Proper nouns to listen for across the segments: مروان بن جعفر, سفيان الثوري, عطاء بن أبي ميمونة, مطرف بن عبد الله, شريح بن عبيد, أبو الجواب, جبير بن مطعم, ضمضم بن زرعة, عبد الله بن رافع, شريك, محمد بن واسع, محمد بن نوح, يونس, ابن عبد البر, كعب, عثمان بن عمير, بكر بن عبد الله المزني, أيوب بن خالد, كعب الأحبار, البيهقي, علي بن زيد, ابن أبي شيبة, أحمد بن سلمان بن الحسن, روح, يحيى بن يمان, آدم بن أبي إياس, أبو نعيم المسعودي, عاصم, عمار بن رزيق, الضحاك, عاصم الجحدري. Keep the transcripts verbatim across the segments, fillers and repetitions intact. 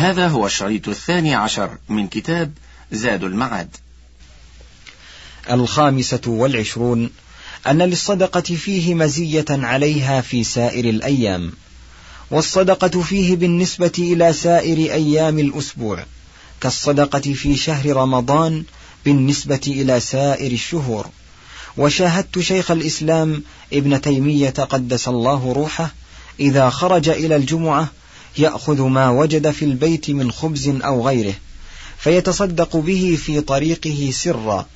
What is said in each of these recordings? هذا هو الشريط الثاني عشر من كتاب زاد المعاد. الخامسة والعشرون: أن للصدقة فيه مزية عليها في سائر الأيام، والصدقة فيه بالنسبة إلى سائر أيام الأسبوع كالصدقة في شهر رمضان بالنسبة إلى سائر الشهور. وشاهدت شيخ الإسلام ابن تيمية قدس الله روحه إذا خرج إلى الجمعة يأخذ ما وجد في البيت من خبز أو غيره فيتصدق به في طريقه سرا.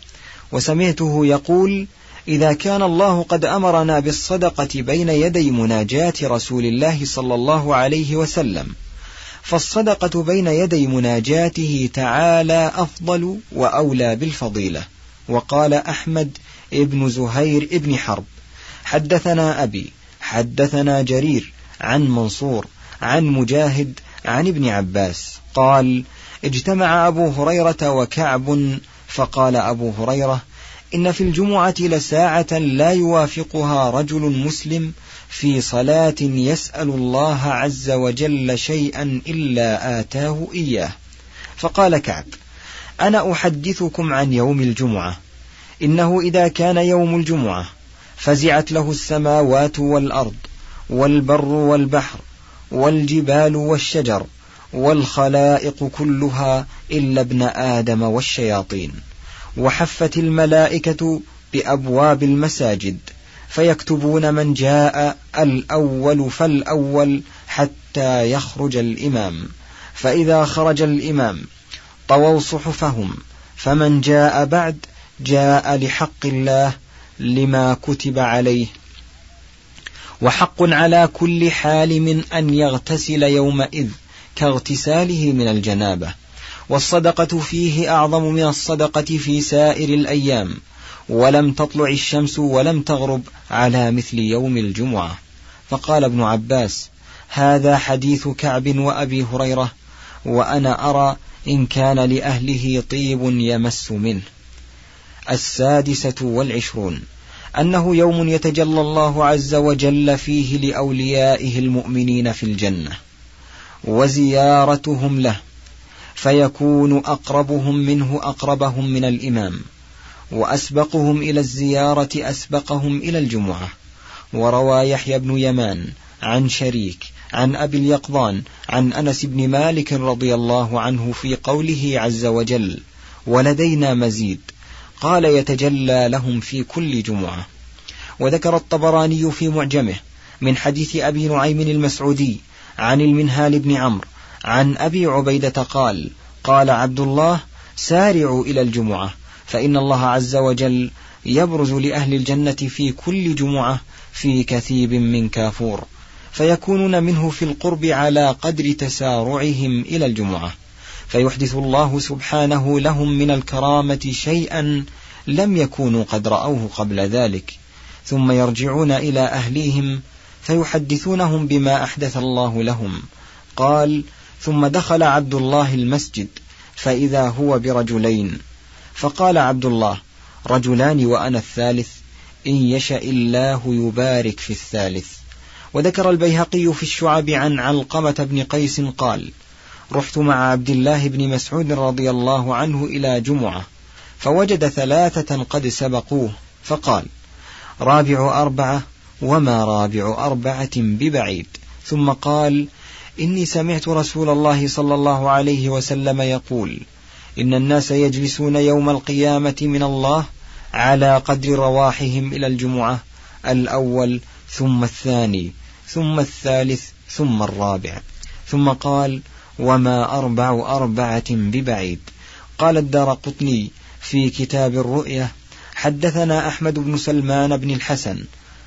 وسمعته يقول: إذا كان الله قد أمرنا بالصدقة بين يدي مناجاة رسول الله صلى الله عليه وسلم، فالصدقة بين يدي مناجاته تعالى أفضل وأولى بالفضيلة. وقال أحمد بن زهير بن حرب: حدثنا أبي، حدثنا جرير عن منصور عن مجاهد عن ابن عباس قال: اجتمع أبو هريرة وكعب فقال أبو هريرة: إن في الجمعة لساعة لا يوافقها رجل مسلم في صلاة يسأل الله عز وجل شيئا إلا آتاه إياه. فقال كعب: أنا أحدثكم عن يوم الجمعة، إنه إذا كان يوم الجمعة فزعت له السماوات والأرض والبر والبحر والجبال والشجر والخلائق كلها إلا ابن آدم والشياطين، وحفت الملائكة بأبواب المساجد فيكتبون من جاء الأول فالأول حتى يخرج الإمام، فإذا خرج الإمام طووا صحفهم، فمن جاء بعد جاء لحق الله لما كتب عليه، وحق على كل حال من أن يغتسل يومئذ كاغتساله من الجنابة. والصدقة فيه أعظم من الصدقة في سائر الأيام، ولم تطلع الشمس ولم تغرب على مثل يوم الجمعة. فقال ابن عباس: هذا حديث كعب وأبي هريرة، وأنا أرى إن كان لأهله طيب يمس منه. السادسة والعشرون: أنه يوم يتجلى الله عز وجل فيه لأوليائه المؤمنين في الجنة وزيارتهم له، فيكون أقربهم منه أقربهم من الإمام، وأسبقهم إلى الزيارة أسبقهم إلى الجمعة. وروى يحيى بن يمان عن شريك عن أبي اليقظان عن أنس بن مالك رضي الله عنه في قوله عز وجل: ولدينا مزيد، قال: يتجلى لهم في كل جمعة. وذكر الطبراني في معجمه من حديث أبي نعيم المسعودي عن المنهال بن عمرو عن أبي عبيدة قال: قال عبد الله: سارعوا إلى الجمعة، فإن الله عز وجل يبرز لأهل الجنة في كل جمعة في كثيب من كافور، فيكونون منه في القرب على قدر تسارعهم إلى الجمعة، فيحدث الله سبحانه لهم من الكرامة شيئا لم يكونوا قد رأوه قبل ذلك، ثم يرجعون إلى أهليهم فيحدثونهم بما أحدث الله لهم. قال: ثم دخل عبد الله المسجد فإذا هو برجلين، فقال عبد الله: رجلان وأنا الثالث، إن يشاء الله يبارك في الثالث. وذكر البيهقي في الشعب عن علقمة بن قيس قال: رحت مع عبد الله بن مسعود رضي الله عنه إلى جمعة فوجد ثلاثة قد سبقوه، فقال: رابع أربعة وما رابع أربعة ببعيد. ثم قال: إني سمعت رسول الله صلى الله عليه وسلم يقول: إن الناس يجلسون يوم القيامة من الله على قدر رواحهم إلى الجمعة، الأول ثم الثاني ثم الثالث ثم الرابع. ثم قال: وما أربع أربعة ببعيد. قال الدارقطني في كتاب الرؤية: حدثنا أحمد بن سلمان بن الحسن،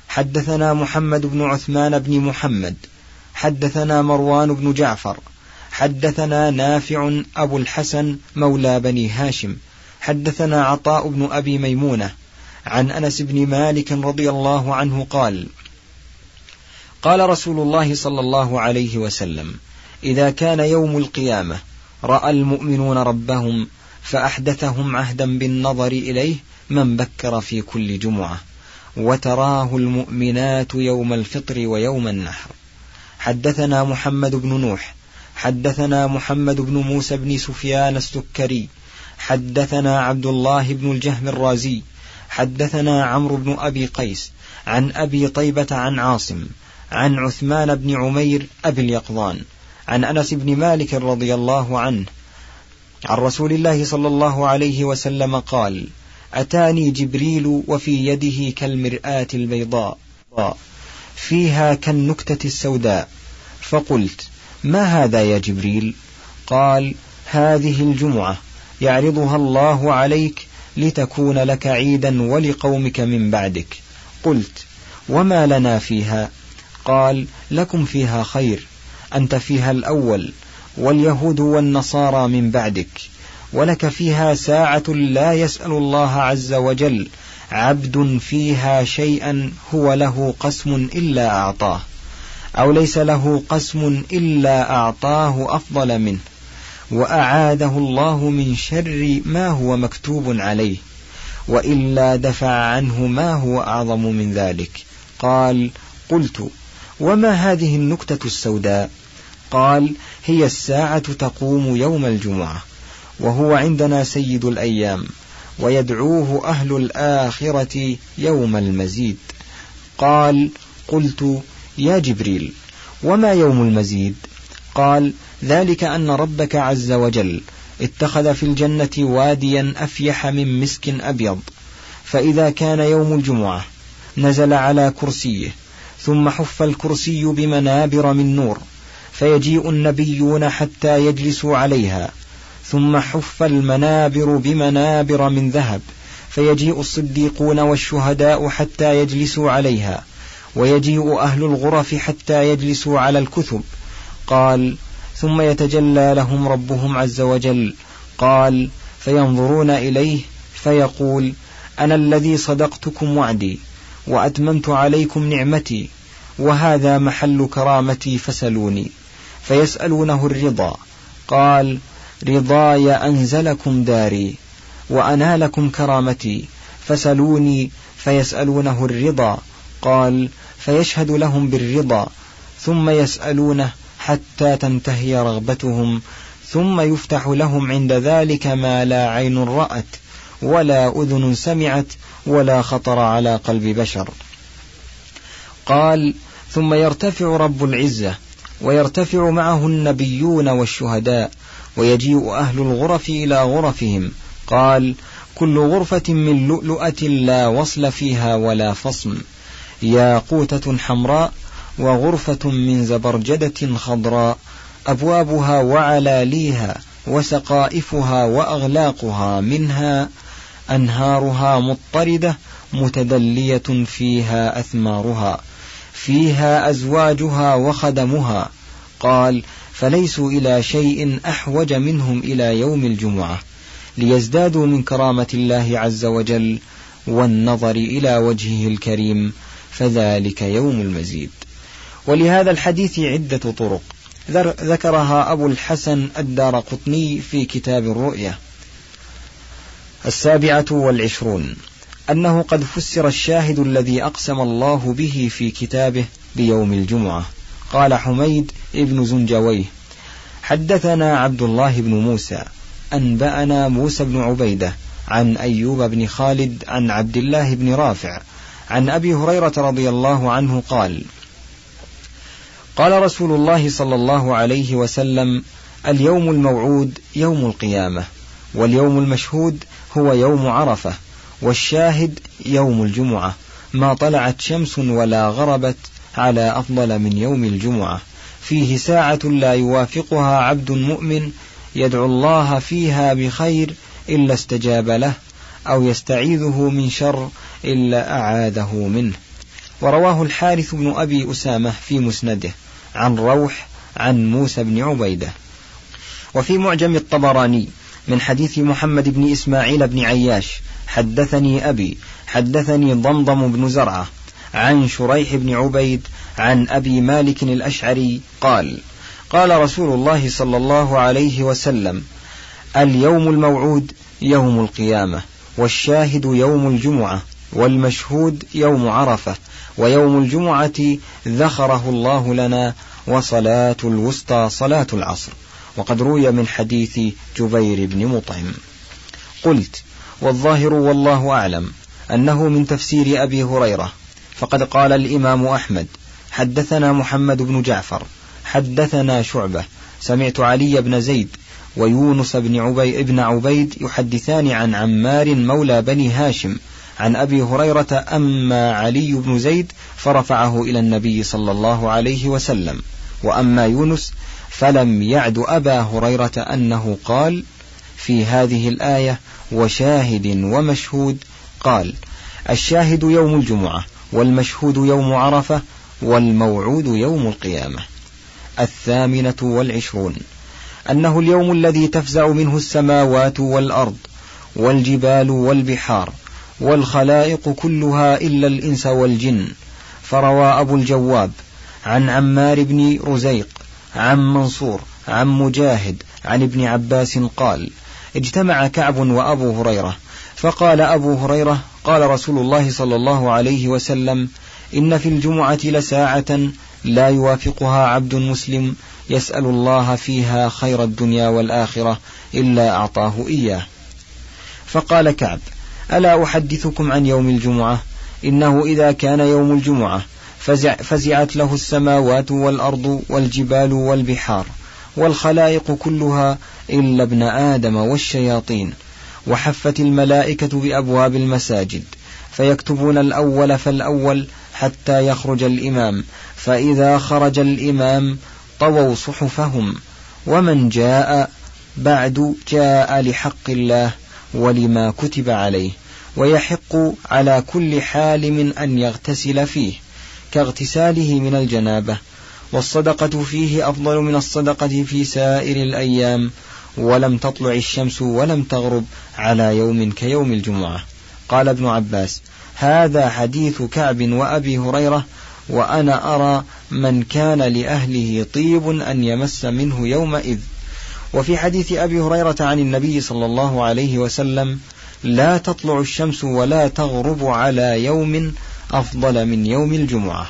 حدثنا محمد بن عثمان بن محمد، حدثنا مروان بن جعفر، حدثنا نافع أبو الحسن مولى بني هاشم، حدثنا عطاء بن أبي ميمونة عن أنس بن مالك رضي الله عنه قال: قال رسول الله صلى الله عليه وسلم: إذا كان يوم القيامة رأى المؤمنون ربهم فأحدثهم عهدا بالنظر إليه من بكر في كل جمعة، وتراه المؤمنات يوم الفطر ويوم النحر. حدثنا محمد بن نوح، حدثنا محمد بن موسى بن سفيان السكري حدثنا عبد الله بن الجهم الرازي حدثنا عمرو بن أبي قيس عن أبي طيبة عن عاصم عن عثمان بن عمير أبي اليقظان عن أنس بن مالك رضي الله عنه عن رسول الله صلى الله عليه وسلم قال: أتاني جبريل وفي يده كالمرآة البيضاء فيها كالنكتة السوداء، فقلت: ما هذا يا جبريل؟ قال: هذه الجمعة يعرضها الله عليك لتكون لك عيدا ولقومك من بعدك. قلت: وما لنا فيها؟ قال: لكم فيها خير، أنت فيها الأول واليهود والنصارى من بعدك، ولك فيها ساعة لا يسأل الله عز وجل عبد فيها شيئا هو له قسم إلا أعطاه، أو ليس له قسم إلا أعطاه أفضل منه، وأعاده الله من شر ما هو مكتوب عليه، وإلا دفع عنه ما هو أعظم من ذلك. قال: قلت: وما هذه النكتة السوداء؟ قال: هي الساعة تقوم يوم الجمعة، وهو عندنا سيد الأيام، ويدعوه أهل الآخرة يوم المزيد. قال: قلت: يا جبريل، وما يوم المزيد؟ قال: ذلك أن ربك عز وجل اتخذ في الجنة واديا أفيح من مسك أبيض، فإذا كان يوم الجمعة نزل على كرسيه، ثم حف الكرسي بمنابر من نور، فيجيء النبيون حتى يجلسوا عليها، ثم حف المنابر بمنابر من ذهب، فيجيء الصديقون والشهداء حتى يجلسوا عليها، ويجيء أهل الغرف حتى يجلسوا على الكثب. قال: ثم يتجلى لهم ربهم عز وجل. قال: فينظرون إليه فيقول: أنا الذي صدقتكم وعدي، وأتممت عليكم نعمتي، وهذا محل كرامتي، فسلوني. فيسألونه الرضا. قال: رضاي أنزلكم داري، وأنالكم كرامتي، فسلوني. فيسألونه الرضا. قال: فيشهد لهم بالرضا، ثم يسألونه حتى تنتهي رغبتهم، ثم يفتح لهم عند ذلك ما لا عين رأت ولا أذن سمعت ولا خطر على قلب بشر. قال: ثم يرتفع رب العزة، ويرتفع معه النبيون والشهداء، ويجيء أهل الغرف إلى غرفهم. قال: كل غرفة من لؤلؤة لا وصل فيها ولا فصم، ياقوتة حمراء، وغرفة من زبرجدة خضراء، أبوابها وعلاليها وسقائفها وأغلاقها منها، أنهارها مضطردة متدلية فيها أثمارها، فيها أزواجها وخدمها. قال: فليسوا إلى شيء أحوج منهم إلى يوم الجمعة، ليزدادوا من كرامة الله عز وجل والنظر إلى وجهه الكريم، فذلك يوم المزيد. ولهذا الحديث عدة طرق ذكرها أبو الحسن الدارقطني في كتاب الرؤية. السابعة والعشرون: أنه قد فسر الشاهد الذي أقسم الله به في كتابه بيوم الجمعة. قال حميد ابن زنجويه: حدثنا عبد الله بن موسى، أنبأنا موسى بن عبيدة عن أيوب بن خالد عن عبد الله بن رافع عن أبي هريرة رضي الله عنه قال: قال رسول الله صلى الله عليه وسلم: اليوم الموعود يوم القيامة، واليوم المشهود هو يوم عرفة، والشاهد يوم الجمعة، ما طلعت شمس ولا غربت على أفضل من يوم الجمعة، فيه ساعة لا يوافقها عبد مؤمن يدعو الله فيها بخير إلا استجاب له، أو يستعيذه من شر إلا أعاده منه. ورواه الحارث بن أبي أسامة في مسنده عن روح عن موسى بن عبيدة. وفي معجم الطبراني من حديث محمد بن إسماعيل بن عياش: حدثني أبي، حدثني ضمضم بن زرعة عن شريح بن عبيد عن أبي مالك الأشعري قال: قال رسول الله صلى الله عليه وسلم: اليوم الموعود يوم القيامة، والشاهد يوم الجمعة، والمشهود يوم عرفة، ويوم الجمعة ذخره الله لنا وصلاة الوسطى صلاة العصر، وقد روي من حديث جبير بن مطعم. قلت: والظاهر والله أعلم أنه من تفسير أبي هريرة، فقد قال الإمام أحمد: حدثنا محمد بن جعفر حدثنا شعبة سمعت علي بن زيد ويونس بن عبي ابن عبيد يحدثان عن عمار مولى بني هاشم عن أبي هريرة، أما علي بن زيد فرفعه إلى النبي صلى الله عليه وسلم، وأما يونس فلم يعد أبا هريرة أنه قال في هذه الآية: وشاهد ومشهود، قال: الشاهد يوم الجمعة، والمشهود يوم عرفة، والموعود يوم القيامة. الثامنة والعشرون: أنه اليوم الذي تفزع منه السماوات والأرض والجبال والبحار والخلائق كلها إلا الإنس والجن. فروى أبو الجواب عن عمار بن رزيق عن منصور عن مجاهد عن ابن عباس قال: اجتمع كعب وأبو هريرة، فقال أبو هريرة: قال رسول الله صلى الله عليه وسلم: إن في الجمعة لساعة لا يوافقها عبد مسلم يسأل الله فيها خير الدنيا والآخرة إلا أعطاه إياه. فقال كعب: ألا أحدثكم عن يوم الجمعة؟ إنه إذا كان يوم الجمعة فزع فزعت له السماوات والأرض والجبال والبحار والخلائق كلها إلا ابن آدم والشياطين، وحفت الملائكة بأبواب المساجد فيكتبون الأول فالأول حتى يخرج الإمام، فإذا خرج الإمام طووا صحفهم، ومن جاء بعد جاء لحق الله ولما كتب عليه، ويحق على كل حال من أن يغتسل فيه كاغتساله من الجنابة، والصدقة فيه أفضل من الصدقة في سائر الأيام، ولم تطلع الشمس ولم تغرب على يوم كيوم الجمعة. قال ابن عباس: هذا حديث كعب وأبي هريرة، وأنا أرى من كان لأهله طيب أن يمس منه يومئذ. وفي حديث أبي هريرة عن النبي صلى الله عليه وسلم: لا تطلع الشمس ولا تغرب على يوم أفضل من يوم الجمعة،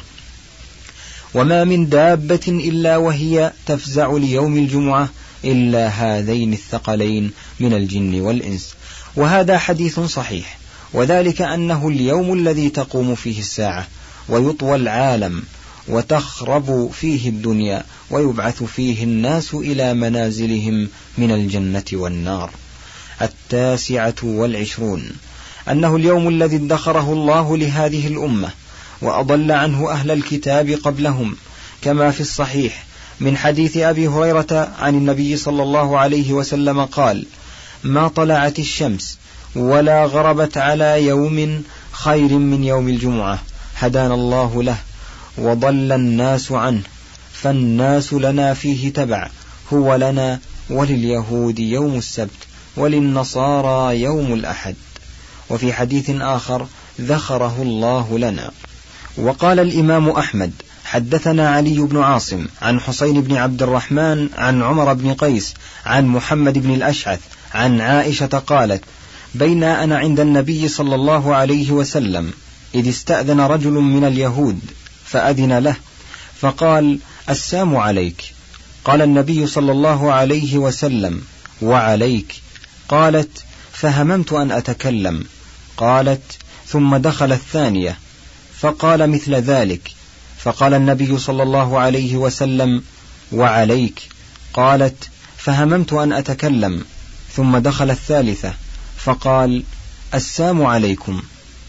وما من دابة إلا وهي تفزع ليوم الجمعة إلا هذين الثقلين من الجن والإنس. وهذا حديث صحيح، وذلك أنه اليوم الذي تقوم فيه الساعة ويطوى العالم وتخرب فيه الدنيا، ويبعث فيه الناس إلى منازلهم من الجنة والنار. التاسعة والعشرون: أنه اليوم الذي ادخره الله لهذه الأمة وأضل عنه أهل الكتاب قبلهم، كما في الصحيح من حديث أبي هريرة عن النبي صلى الله عليه وسلم قال: ما طلعت الشمس ولا غربت على يوم خير من يوم الجمعة، هدانا الله له وضل الناس عنه، فالناس لنا فيه تبع، هو لنا ولليهود يوم السبت وللنصارى يوم الأحد. وفي حديث آخر: ذخره الله لنا. وقال الإمام أحمد: حدثنا علي بن عاصم عن حسين بن عبد الرحمن عن عمر بن قيس عن محمد بن الأشعث عن عائشة قالت: بين أنا عند النبي صلى الله عليه وسلم إذ استأذن رجل من اليهود فأذن له، فقال: السام عليك. قال النبي صلى الله عليه وسلم: وعليك. قالت: فهممت أن أتكلم. قالت: ثم دخل الثانية فقال مثل ذلك، فقال النبي صلى الله عليه وسلم: وعليك. قالت: فهممت أن أتكلم. ثم دخل الثالثة فقال: السام عليكم.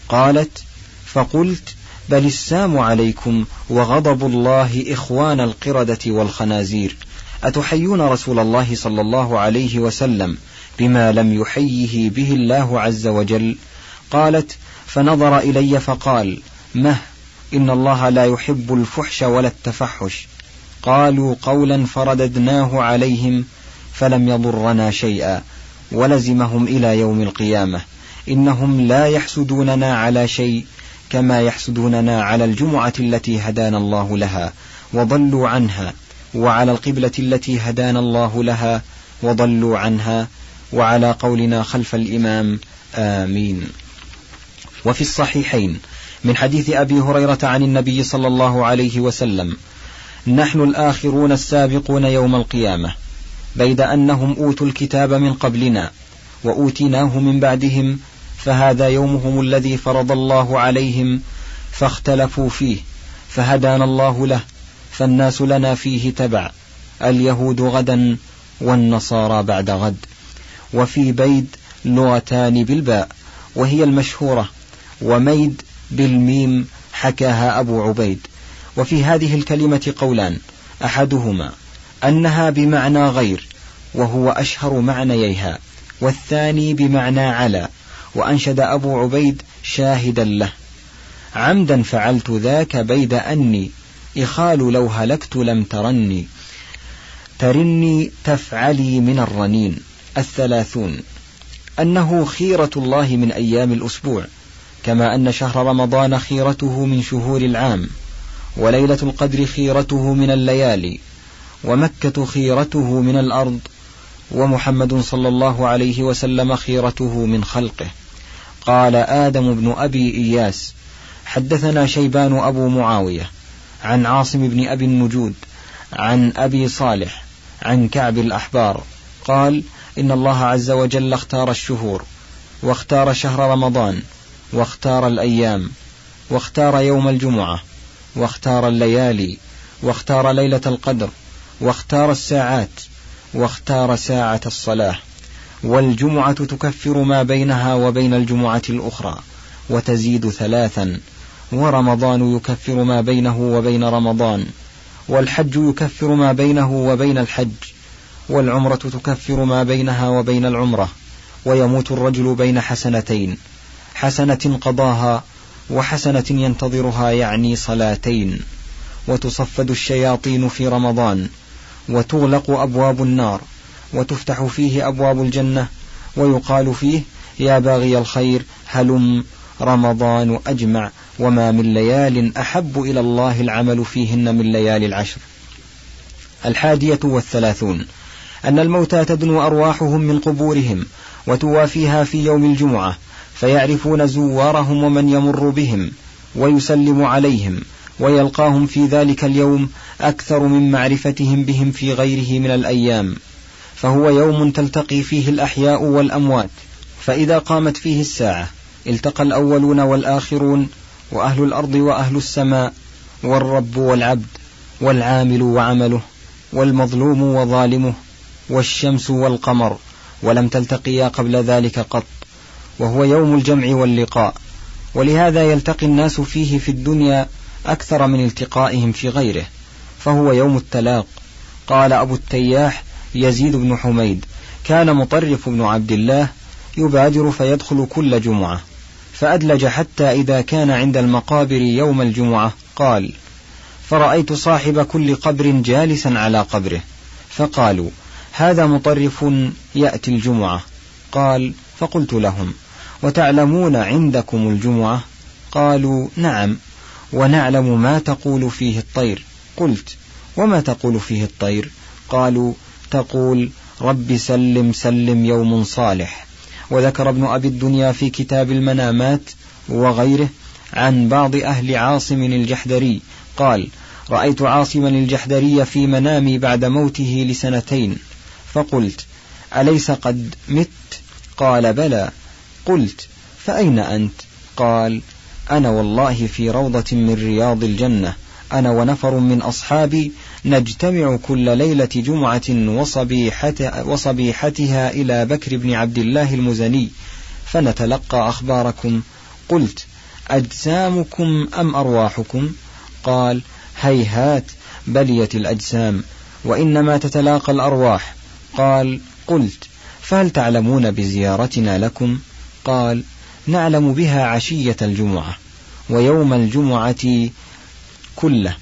قالت: فقلت: بل السام عليكم وغضب الله إخوان القردة والخنازير، أتحيون رسول الله صلى الله عليه وسلم بما لم يحيه به الله عز وجل؟ قالت: فنظر إلي فقال: مه، إن الله لا يحب الفحش ولا التفحش. قالوا قولا فرددناه عليهم فلم يضرنا شيئا، ولزمهم إلى يوم القيامة، إنهم لا يحسدوننا على شيء كما يحسدوننا على الجمعة التي هدانا الله لها وضلوا عنها، وعلى القبلة التي هدانا الله لها وضلوا عنها، وعلى قولنا خلف الإمام، آمين. وفي الصحيحين من حديث أبي هريرة عن النبي صلى الله عليه وسلم نحن الآخرون السابقون يوم القيامة، بيد أنهم أوتوا الكتاب من قبلنا وأوتيناه من بعدهم، فهذا يومهم الذي فرض الله عليهم فاختلفوا فيه فهدانا الله له، فالناس لنا فيه تبع، اليهود غدا والنصارى بعد غد. وفي بيد لغتان بالباء وهي المشهورة، وميد بالميم حكاها أبو عبيد. وفي هذه الكلمة قولان، أحدهما أنها بمعنى غير وهو أشهر معنييها، والثاني بمعنى على، وأنشد أبو عبيد شاهدا له: عمدا فعلت ذاك بيد أني إخال لو هلكت لم ترني، ترني تفعلي من الرنين. الثلاثون أنه خيرة الله من أيام الأسبوع، كما أن شهر رمضان خيرته من شهور العام، وليلة القدر خيرته من الليالي، ومكة خيرته من الأرض، ومحمد صلى الله عليه وسلم خيرته من خلقه. قال آدم بن أبي إياس: حدثنا شيبان أبو معاوية عن عاصم بن أبي النجود عن أبي صالح عن كعب الأحبار قال: إن الله عز وجل اختار الشهور، واختار شهر رمضان، واختار الأيام، واختار يوم الجمعة، واختار الليالي، واختار ليلة القدر، واختار الساعات، واختار ساعة الصلاة، والجمعة تكفر ما بينها وبين الجمعة الأخرى وتزيد ثلاثا، ورمضان يكفر ما بينه وبين رمضان، والحج يكفر ما بينه وبين الحج، والعمرة تكفر ما بينها وبين العمرة، ويموت الرجل بين حسنتين، حسنة قضاها وحسنة ينتظرها، يعني صلاتين. وتصفد الشياطين في رمضان، وتغلق أبواب النار، وتفتح فيه أبواب الجنة، ويقال فيه: يا باغي الخير هلم، رمضان أجمع، وما من ليال أحب إلى الله العمل فيهن من ليالي العشر. الحادية والثلاثون أن الموتى تدنو أرواحهم من قبورهم وتوافيها في يوم الجمعة، فيعرفون زوارهم ومن يمر بهم، ويسلم عليهم، ويلقاهم في ذلك اليوم أكثر من معرفتهم بهم في غيره من الأيام، فهو يوم تلتقي فيه الأحياء والأموات. فإذا قامت فيه الساعة التقى الأولون والآخرون، وأهل الأرض وأهل السماء، والرب والعبد، والعامل وعمله، والمظلوم وظالمه، والشمس والقمر، ولم تلتقيا قبل ذلك قط، وهو يوم الجمع واللقاء. ولهذا يلتقي الناس فيه في الدنيا أكثر من التقائهم في غيره، فهو يوم التلاق. قال أبو التياح يزيد بن حميد: كان مطرف بن عبد الله يبادر فيدخل كل جمعة، فأدلج حتى إذا كان عند المقابر يوم الجمعة قال: فرأيت صاحب كل قبر جالسا على قبره، فقالوا: هذا مطرف يأتي الجمعة. قال: فقلت لهم: وتعلمون عندكم الجمعة؟ قالوا: نعم، ونعلم ما تقول فيه الطير. قلت: وما تقول فيه الطير؟ قالوا: تقول: رب سلم سلم يوم صالح. وذكر ابن أبي الدنيا في كتاب المنامات وغيره عن بعض أهل عاصم الجحدري قال: رأيت عاصما الجحدري في منامي بعد موته لسنتين، فقلت: أليس قد مت؟ قال: بلى. قلت: فأين أنت؟ قال: أنا والله في روضة من رياض الجنة، أنا ونفر من أصحابي، نجتمع كل ليلة جمعة وصبيحتها إلى بكر بن عبد الله المزني، فنتلقى أخباركم. قلت: أجسامكم أم أرواحكم؟ قال: هيهات، بليت الأجسام، وإنما تتلاقى الأرواح. قال: قلت: فهل تعلمون بزيارتنا لكم؟ قال: نعلم بها عشية الجمعة، ويوم الجمعة كله،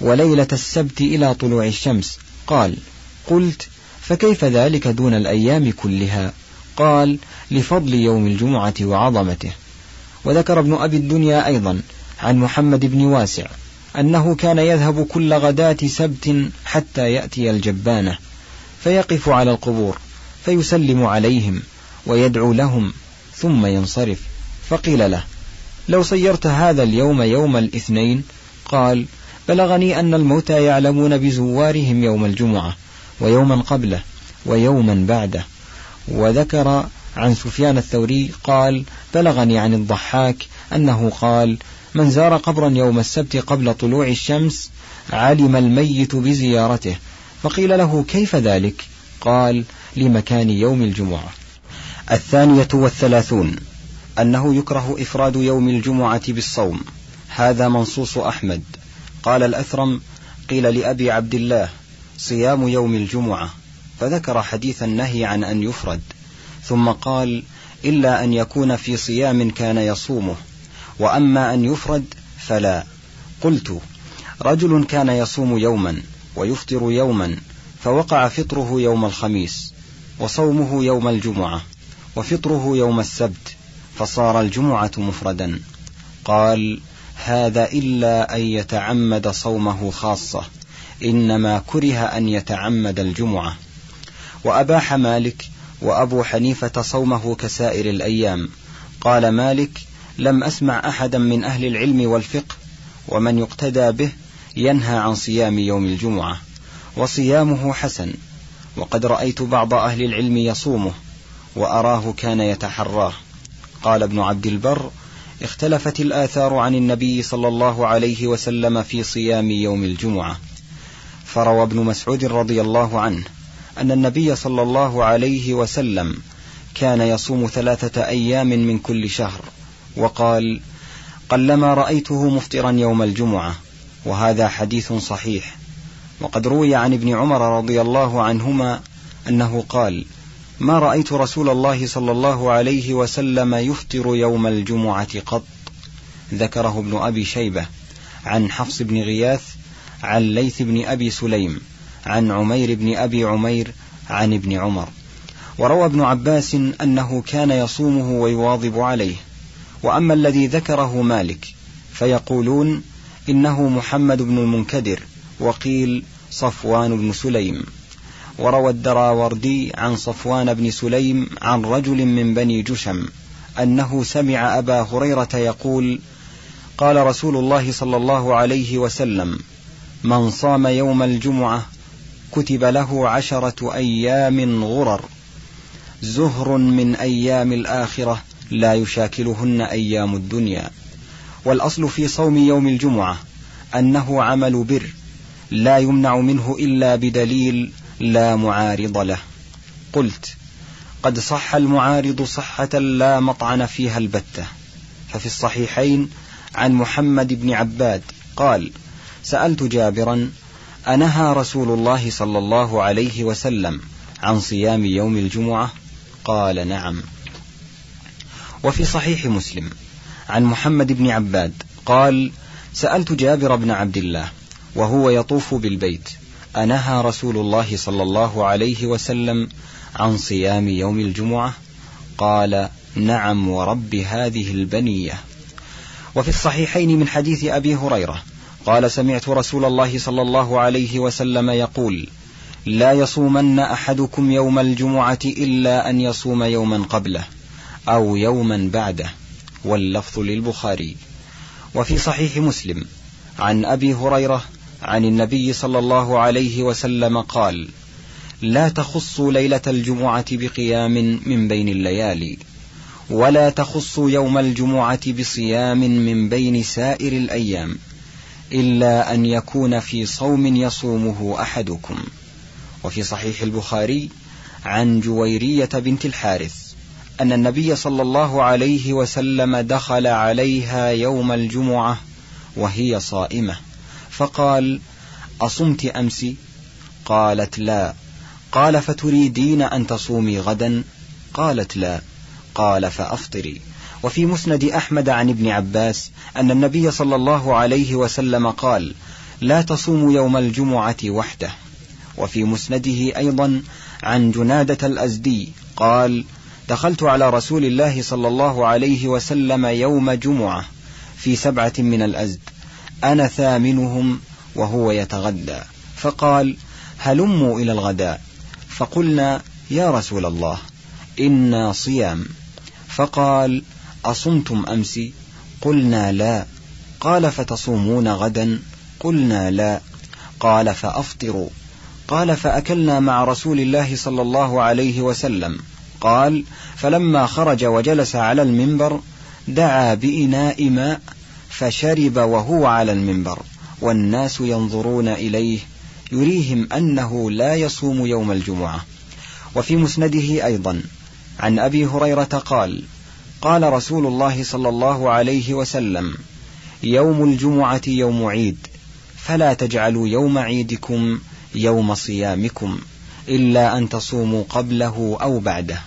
وليلة السبت إلى طلوع الشمس. قال: قلت: فكيف ذلك دون الأيام كلها؟ قال: لفضل يوم الجمعة وعظمته. وذكر ابن أبي الدنيا أيضا عن محمد بن واسع أنه كان يذهب كل غداة سبت حتى يأتي الجبانة، فيقف على القبور فيسلم عليهم ويدعو لهم ثم ينصرف. فقيل له: لو صيرت هذا اليوم يوم الاثنين؟ قال: بلغني أن الموتى يعلمون بزوارهم يوم الجمعة ويوما قبله ويوما بعده. وذكر عن سفيان الثوري قال بلغني عن الضحاك أنه قال من زار قبرا يوم السبت قبل طلوع الشمس علم الميت بزيارته، فقيل له كيف ذلك؟ قال لمكان يوم الجمعة. الثانية والثلاثون أنه يكره إفراد يوم الجمعة بالصوم، هذا منصوص أحمد. قال الأثرم قيل لأبي عبد الله صيام يوم الجمعة، فذكر حديث النهي عن أن يفرد، ثم قال إلا أن يكون في صيام كان يصومه، وأما أن يفرد فلا. قلت رجل كان يصوم يوما ويفطر يوما، فوقع فطره يوم الخميس وصومه يوم الجمعة وفطره يوم السبت، فصار الجمعة مفردا. قال هذا إلا أن يتعمد صومه خاصة، إنما كره أن يتعمد الجمعة. وأباح مالك وأبو حنيفة صومه كسائر الأيام. قال مالك لم أسمع أحدا من أهل العلم والفقه ومن يقتدى به ينهى عن صيام يوم الجمعة، وصيامه حسن، وقد رأيت بعض أهل العلم يصومه وأراه كان يتحراه. قال ابن عبد البر اختلفت الآثار عن النبي صلى الله عليه وسلم في صيام يوم الجمعة، فروى ابن مسعود رضي الله عنه أن النبي صلى الله عليه وسلم كان يصوم ثلاثة أيام من كل شهر، وقال قلما رأيته مفطرا يوم الجمعة، وهذا حديث صحيح. وقد روي عن ابن عمر رضي الله عنهما أنه قال ما رأيت رسول الله صلى الله عليه وسلم يفطر يوم الجمعة قط. ذكره ابن أبي شيبة عن حفص بن غياث عن ليث بن أبي سليم عن عمير بن أبي عمير عن ابن عمر. وروى ابن عباس أنه كان يصومه ويواظب عليه. وأما الذي ذكره مالك فيقولون إنه محمد بن المنكدر، وقيل صفوان بن سليم. وروى الدراوردي عن صفوان بن سليم عن رجل من بني جشم أنه سمع أبا هريرة يقول قال رسول الله صلى الله عليه وسلم من صام يوم الجمعة كتب له عشرة أيام غرر زهر من أيام الآخرة لا يشاكلهن أيام الدنيا. والأصل في صوم يوم الجمعة أنه عمل بر لا يمنع منه إلا بدليل لا معارض له. قلت قد صح المعارض صحة لا مطعن فيها البتة، ففي الصحيحين عن محمد بن عباد قال سألت جابرا أنهى رسول الله صلى الله عليه وسلم عن صيام يوم الجمعة؟ قال نعم. وفي صحيح مسلم عن محمد بن عباد قال سألت جابر بن عبد الله وهو يطوف بالبيت أنهى رسول الله صلى الله عليه وسلم عن صيام يوم الجمعة؟ قال نعم ورب هذه البنية. وفي الصحيحين من حديث أبي هريرة قال سمعت رسول الله صلى الله عليه وسلم يقول لا يصومن أحدكم يوم الجمعة إلا أن يصوم يوما قبله أو يوما بعده، واللفظ للبخاري. وفي صحيح مسلم عن أبي هريرة عن النبي صلى الله عليه وسلم قال لا تخصوا ليلة الجمعة بقيام من بين الليالي، ولا تخصوا يوم الجمعة بصيام من بين سائر الأيام، إلا أن يكون في صوم يصومه أحدكم. وفي صحيح البخاري عن جويرية بنت الحارث أن النبي صلى الله عليه وسلم دخل عليها يوم الجمعة وهي صائمة، فقال أصمت أمس؟ قالت لا. قال فتريدين أن تصومي غدا؟ قالت لا. قال فأفطري. وفي مسند أحمد عن ابن عباس أن النبي صلى الله عليه وسلم قال لا تصوم يوم الجمعة وحده. وفي مسنده أيضا عن جنادة الأزدي قال دخلت على رسول الله صلى الله عليه وسلم يوم جمعة في سبعة من الأزد أنا ثامنهم وهو يتغدى، فقال هلموا إلى الغداء، فقلنا يا رسول الله إنا صيام، فقال أصمتم أمس؟ قلنا لا. قال فتصومون غدا؟ قلنا لا. قال فأفطروا. قال فأكلنا مع رسول الله صلى الله عليه وسلم. قال فلما خرج وجلس على المنبر دعا بإناء ماء فشرب وهو على المنبر والناس ينظرون إليه يريهم أنه لا يصوم يوم الجمعة. وفي مسنده أيضا عن أبي هريرة قال قال رسول الله صلى الله عليه وسلم يوم الجمعة يوم عيد فلا تجعلوا يوم عيدكم يوم صيامكم إلا أن تصوموا قبله أو بعده.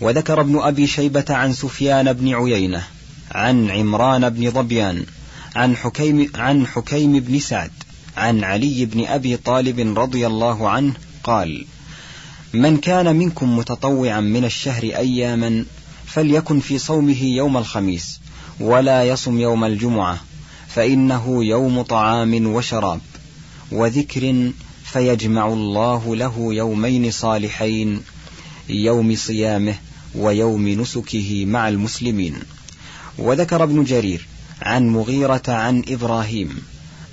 وذكر ابن أبي شيبة عن سفيان بن عيينة عن عمران بن ضبيان عن حكيم, عن حكيم بن سعد عن علي بن أبي طالب رضي الله عنه قال من كان منكم متطوعا من الشهر أياما فليكن في صومه يوم الخميس ولا يصم يوم الجمعة فإنه يوم طعام وشراب وذكر فيجمع الله له يومين صالحين يوم صيامه ويوم نسكه مع المسلمين. وذكر ابن جرير عن مغيرة عن إبراهيم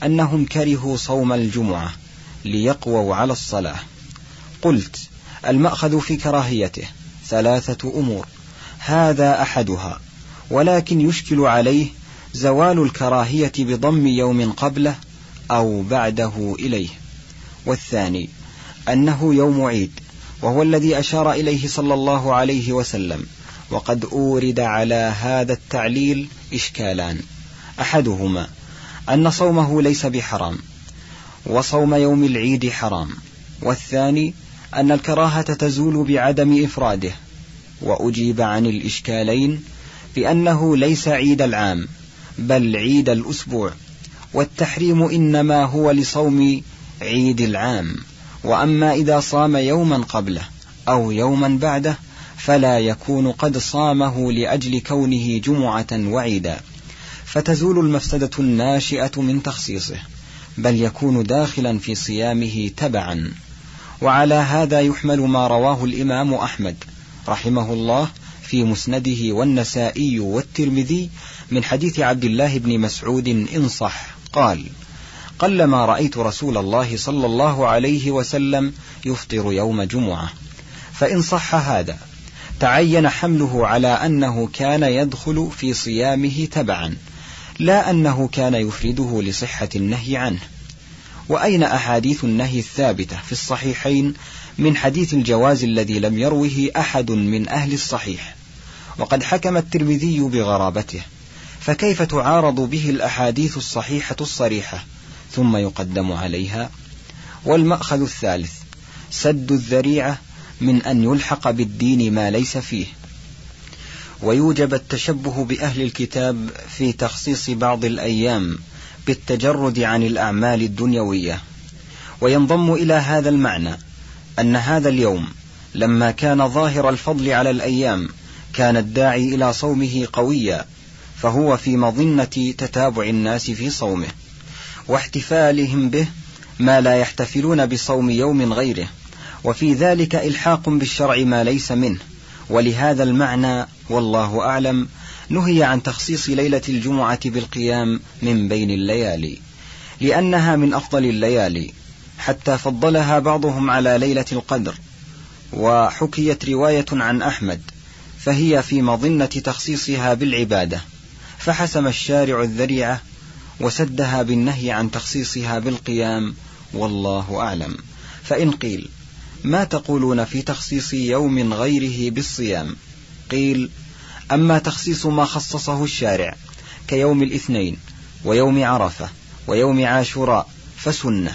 أنهم كرهوا صوم الجمعة ليقووا على الصلاة. قلت المأخذ في كراهيته ثلاثة أمور، هذا أحدها، ولكن يشكل عليه زوال الكراهية بضم يوم قبله أو بعده إليه. والثاني أنه يوم عيد وهو الذي أشار إليه صلى الله عليه وسلم، وقد أورد على هذا التعليل إشكالان، أحدهما أن صومه ليس بحرام وصوم يوم العيد حرام، والثاني أن الكراهة تزول بعدم إفراده. وأجيب عن الإشكالين بأنه ليس عيد العام بل عيد الأسبوع، والتحريم إنما هو لصوم عيد العام، وأما إذا صام يوما قبله أو يوما بعده فلا يكون قد صامه لأجل كونه جمعة وعيدا، فتزول المفسدة الناشئة من تخصيصه بل يكون داخلا في صيامه تبعا. وعلى هذا يحمل ما رواه الإمام أحمد رحمه الله في مسنده والنسائي والترمذي من حديث عبد الله بن مسعود إن صح قال قلما رأيت رسول الله صلى الله عليه وسلم يفطر يوم جمعة. فإن صح هذا تعين حمله على أنه كان يدخل في صيامه تبعا لا أنه كان يفرده لصحة النهي عنه. وأين أحاديث النهي الثابتة في الصحيحين من حديث الجواز الذي لم يروه أحد من أهل الصحيح؟ وقد حكم الترمذي بغرابته، فكيف تعارض به الأحاديث الصحيحة الصريحة ثم يقدم عليها؟ والمأخذ الثالث سد الذريعة من أن يلحق بالدين ما ليس فيه، ويوجب التشبه بأهل الكتاب في تخصيص بعض الأيام بالتجرد عن الأعمال الدنيوية. وينضم إلى هذا المعنى أن هذا اليوم لما كان ظاهر الفضل على الأيام كان الداعي إلى صومه قويا، فهو في مظنة تتابع الناس في صومه واحتفالهم به ما لا يحتفلون بصوم يوم غيره، وفي ذلك إلحاق بالشرع ما ليس منه. ولهذا المعنى والله أعلم نهي عن تخصيص ليلة الجمعة بالقيام من بين الليالي لأنها من أفضل الليالي، حتى فضلها بعضهم على ليلة القدر. وحكيت رواية عن أحمد فهي في مظنة تخصيصها بالعبادة، فحسم الشارع الذريعة وسدها بالنهي عن تخصيصها بالقيام والله أعلم. فإن قيل ما تقولون في تخصيص يوم غيره بالصيام؟ قيل أما تخصيص ما خصصه الشارع كيوم الاثنين ويوم عرفة ويوم عاشوراء فسنة،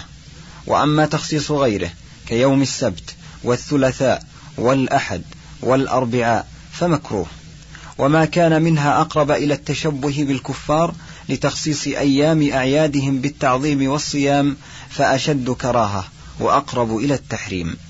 وأما تخصيص غيره كيوم السبت والثلاثاء والأحد والأربعاء فمكروه، وما كان منها أقرب إلى التشبه بالكفار لتخصيص أيام أعيادهم بالتعظيم والصيام فأشد كراهة وأقرب إلى التحريم.